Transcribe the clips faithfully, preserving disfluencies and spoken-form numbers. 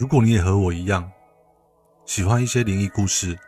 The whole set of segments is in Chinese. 如果你也和我一样喜欢一些灵异故事，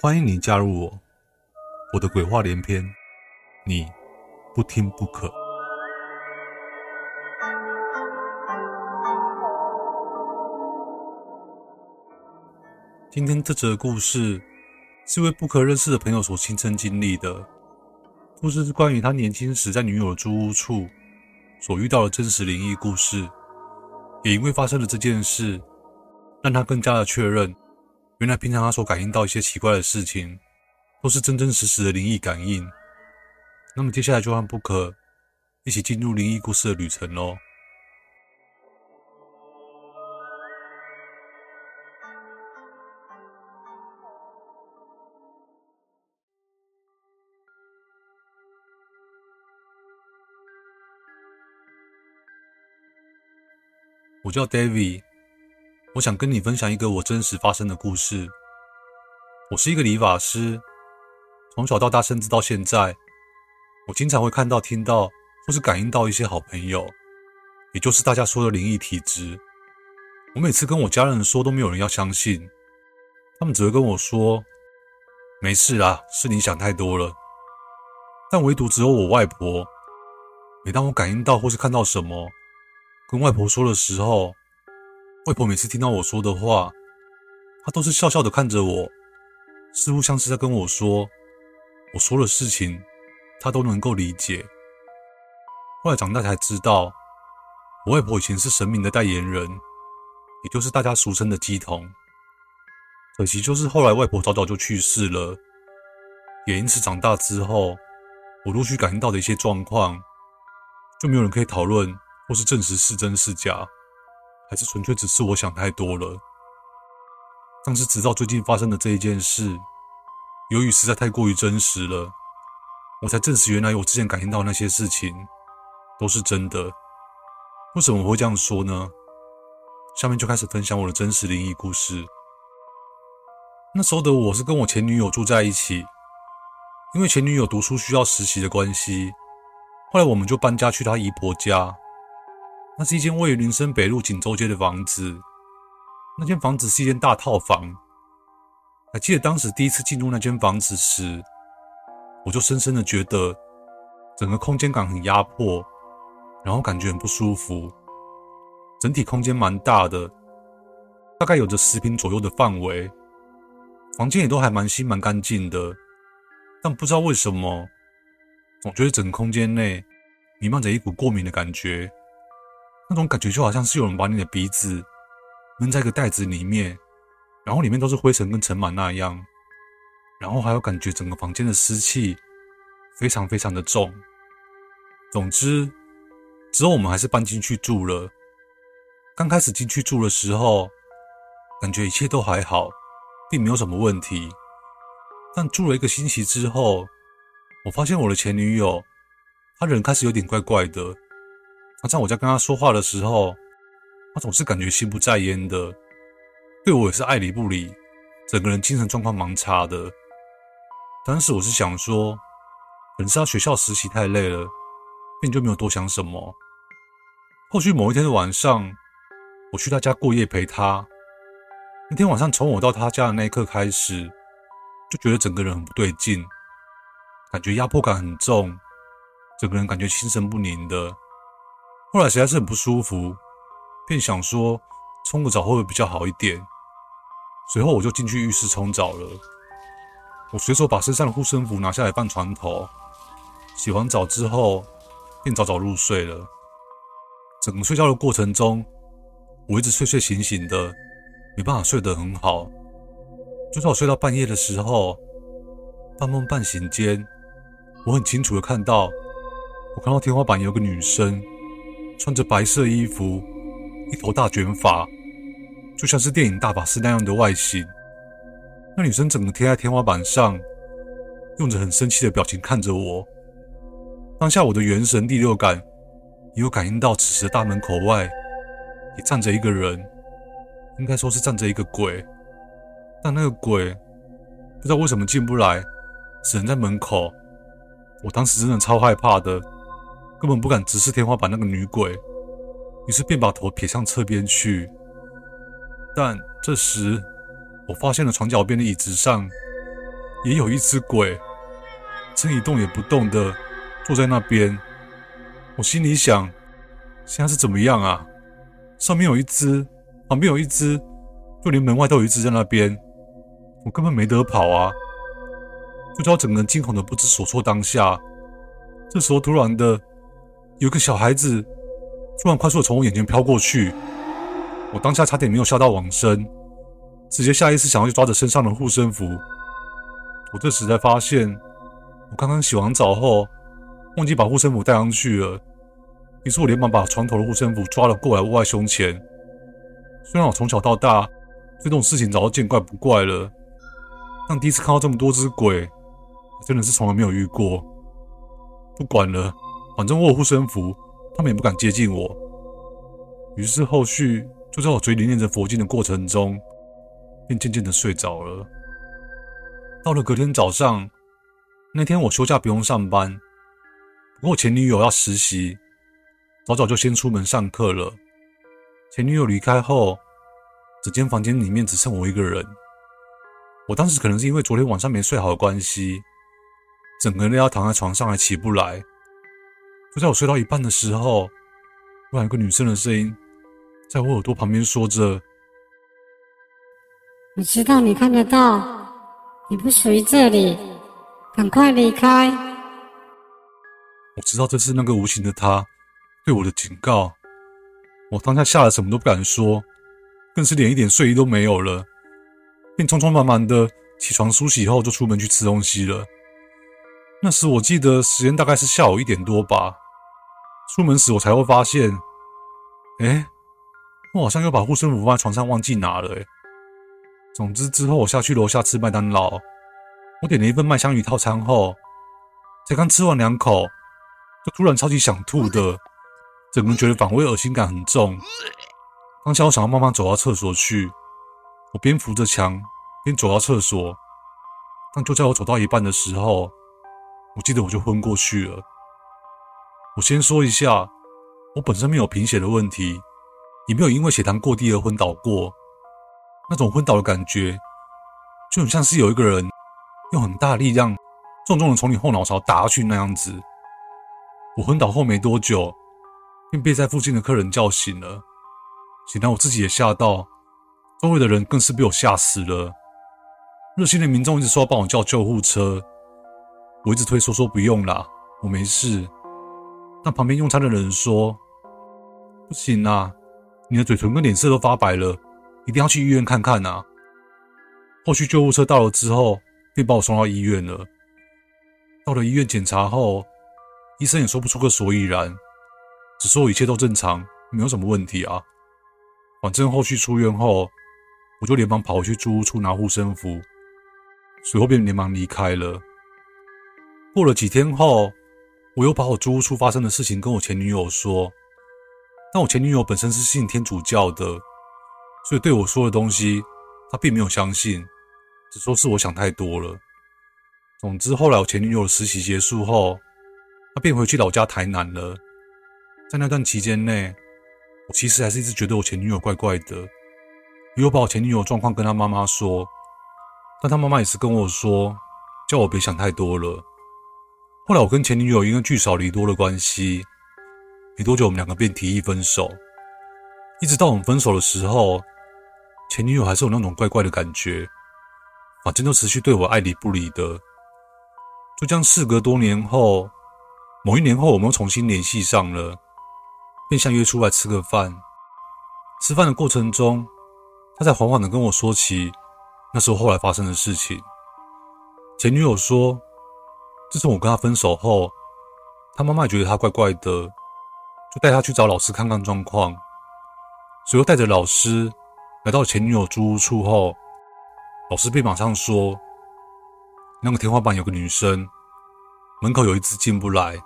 欢迎你加入我，我的鬼话连篇，你不听不可。今天这则故事是一位不可认识的朋友所亲身经历的，故事是关于他年轻时在女友的租屋处所遇到的真实灵异故事。也因为发生了这件事，让他更加的确认，原来平常他所感应到一些奇怪的事情，都是真真实实的灵异感应。那么接下来就和不可一起进入灵异故事的旅程咯。我叫 David， 我想跟你分享一个我真实发生的故事。我是一个理发师，从小到大甚至到现在，我经常会看到、听到或是感应到一些好朋友，也就是大家说的灵异体质。我每次跟我家人说都没有人要相信，他们只会跟我说没事啦，是你想太多了。但唯独只有我外婆，每当我感应到或是看到什么跟外婆说的时候，外婆每次听到我说的话，她都是笑笑的看着我，似乎像是在跟我说我说的事情她都能够理解。后来长大才知道，我外婆以前是神明的代言人，也就是大家俗称的乩童。可惜就是后来外婆早早就去世了，也因此长大之后，我陆续感应到的一些状况就没有人可以讨论或是证实是真是假，还是纯粹只是我想太多了。但是直到最近发生的这一件事，由于实在太过于真实了，我才证实原来我之前感应到那些事情都是真的。为什么我会这样说呢？下面就开始分享我的真实灵异故事。那时候的我是跟我前女友住在一起，因为前女友读书需要实习的关系，后来我们就搬家去她姨婆家。那是一间位于林森北路锦州街的房子，那间房子是一间大套房。还记得当时第一次进入那间房子时，我就深深的觉得整个空间感很压迫，然后感觉很不舒服。整体空间蛮大的，大概有着十坪左右的范围，房间也都还蛮新蛮干净的，但不知道为什么，总觉得整个空间内弥漫着一股过敏的感觉。那种感觉就好像是有人把你的鼻子闷在一个袋子里面，然后里面都是灰尘跟尘螨那样，然后还有感觉整个房间的湿气非常非常的重。总之之后我们还是搬进去住了。刚开始进去住的时候，感觉一切都还好，并没有什么问题。但住了一个星期之后，我发现我的前女友她人开始有点怪怪的。他在我在跟他说话的时候，他总是感觉心不在焉的，对我也是爱理不理，整个人精神状况蛮差的。当时我是想说可能是他学校实习太累了，便就没有多想什么。后续某一天的晚上，我去他家过夜陪他。那天晚上从我到他家的那一刻开始，就觉得整个人很不对劲，感觉压迫感很重，整个人感觉心神不宁的。后来实在是很不舒服，便想说冲个澡会不会比较好一点。随后我就进去浴室冲澡了。我随手把身上的护身符拿下来放床头，洗完澡之后便早早入睡了。整个睡觉的过程中，我一直睡睡醒醒的，没办法睡得很好。就在我睡到半夜的时候，半梦半醒间，我很清楚的看到我看到天花板有个女生，穿着白色衣服，一头大卷发，就像是电影大法师那样的外形。那女生整个贴在天花板上，用着很生气的表情看着我。当下我的元神第六感也有感应到，此时的大门口外也站着一个人，应该说是站着一个鬼。但那个鬼不知道为什么进不来，只能在门口。我当时真的超害怕的，根本不敢直视天花板那个女鬼，于是便把头撇向侧边去，但这时我发现了床脚边的椅子上也有一只鬼，正一动也不动的坐在那边。我心里想，现在是怎么样啊？上面有一只，旁边有一只，就连门外都有一只在那边，我根本没得跑啊！就在我整个人惊恐的不知所措当下，这时候突然的，有一个小孩子突然快速的从我眼前飘过去，我当下差点没有吓到往生，直接下意识想要去抓着身上的护身符。我这时才发现，我刚刚洗完澡后忘记把护身符带上去了，于是我连忙把床头的护身符抓了过来握在胸前。虽然我从小到大对这种事情早就见怪不怪了，但第一次看到这么多只鬼，真的是从来没有遇过。不管了，反正我有护身符，他们也不敢接近我。于是后续就在我嘴里念着佛经的过程中，便渐渐的睡着了。到了隔天早上，那天我休假不用上班，不过我前女友要实习，早早就先出门上课了。前女友离开后，整间房间里面只剩我一个人。我当时可能是因为昨天晚上没睡好的关系，整个人累到躺在床上还起不来。就在我睡到一半的时候，突然有个女生的声音在我耳朵旁边说着：“我知道你看得到，你不属于这里，赶快离开。”我知道这是那个无形的她对我的警告。我当下吓得什么都不敢说，更是连一点睡意都没有了，便匆匆忙忙的起床梳洗后就出门去吃东西了。那时我记得时间大概是下午一点多吧。出门时我才会发现，诶，我好像又把护身符放在床上忘记拿了诶。总之之后我下去楼下吃麦当劳，我点了一份麦香鱼套餐后，才刚吃完两口，就突然超级想吐的，整个人觉得反胃恶心感很重。当下我想要慢慢走到厕所去，我边扶着墙边走到厕所，但就在我走到一半的时候，我记得我就昏过去了。我先说一下，我本身没有贫血的问题，也没有因为血糖过低而昏倒过。那种昏倒的感觉就很像是有一个人用很大的力量重重的从你后脑勺打下去那样子。我昏倒后没多久便被在附近的客人叫醒了，显然我自己也吓到，周围的人更是被我吓死了。热心的民众一直说要帮我叫救护车，我一直推说说不用啦，我没事。但旁边用餐的人说：“不行啊，你的嘴唇跟脸色都发白了，一定要去医院看看啊。”后续救护车到了之后便把我送到医院了。到了医院检查后，医生也说不出个所以然，只说一切都正常，没有什么问题啊。反正后续出院后，我就连忙跑回去住屋处拿护身符，随后便连忙离开了。过了几天后，我又把我住屋处发生的事情跟我前女友说，但我前女友本身是信天主教的，所以对我说的东西她并没有相信，只说是我想太多了。总之后来我前女友的实习结束后，她便回去老家台南了。在那段期间内，我其实还是一直觉得我前女友怪怪的，也有把我前女友的状况跟她妈妈说，但她妈妈也是跟我说叫我别想太多了。后来我跟前女友因为聚少离多的关系，没多久我们两个便提议分手。一直到我们分手的时候，前女友还是有那种怪怪的感觉，反正就持续对我爱理不理的。就这样事隔多年后，某一年后我们又重新联系上了，便相约出来吃个饭。吃饭的过程中，他才缓缓地跟我说起那时候后来发生的事情。前女友说，自从我跟他分手后，他妈妈也觉得他怪怪的，就带他去找老师看看状况。随后带着老师来到前女友住屋处后，老师便马上说，那个天花板有个女生，门口有一只进不来，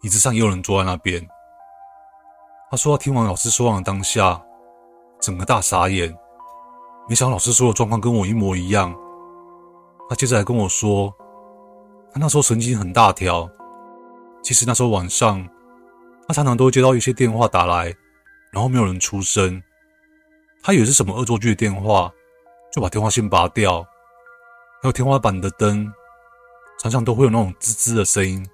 椅子上也有人坐在那边。他说他听完老师说完的当下，整个大傻眼，没想到老师说的状况跟我一模一样。他接着来跟我说，他那时候神经很大条，其实那时候晚上他常常都会接到一些电话打来，然后没有人出声，他以为是什么恶作剧的电话，就把电话线拔掉。还有天花板的灯，常常都会有那种滋滋的声音，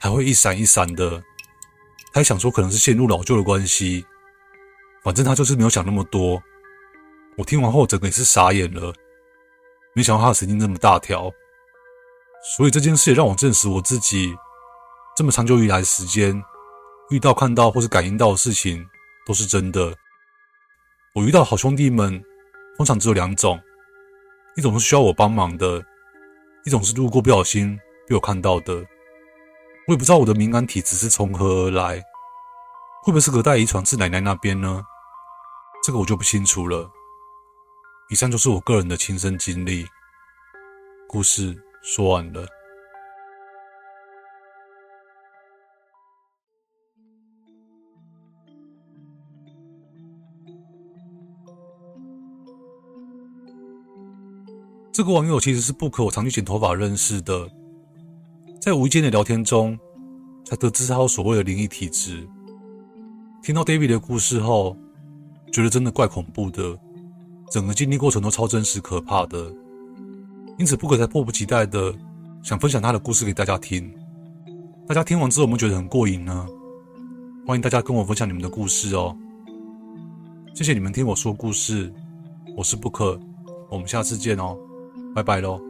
还会一闪一闪的。他还想说可能是线路老旧的关系，反正他就是没有想那么多。我听完后整个也是傻眼了，没想到他的神经这么大条。所以这件事也让我证实我自己，这么长久以来的时间，遇到看到或是感应到的事情都是真的。我遇到好兄弟们通常只有两种，一种是需要我帮忙的，一种是路过不小心被我看到的。我也不知道我的敏感体质是从何而来，会不会是隔代遗传至奶奶那边呢？这个我就不清楚了。以上就是我个人的亲身经历，故事说完了。这个网友其实是 Book 我常去剪头发认识的，在无意间的聊天中才得知他有所谓的灵异体质。听到 David 的故事后，觉得真的怪恐怖的，整个经历过程都超真实可怕的，因此 Book 才迫不及待的想分享他的故事给大家听。大家听完之后有没有觉得很过瘾呢？欢迎大家跟我分享你们的故事哦。谢谢你们听我说故事，我是 Book， 我们下次见哦，拜拜咯。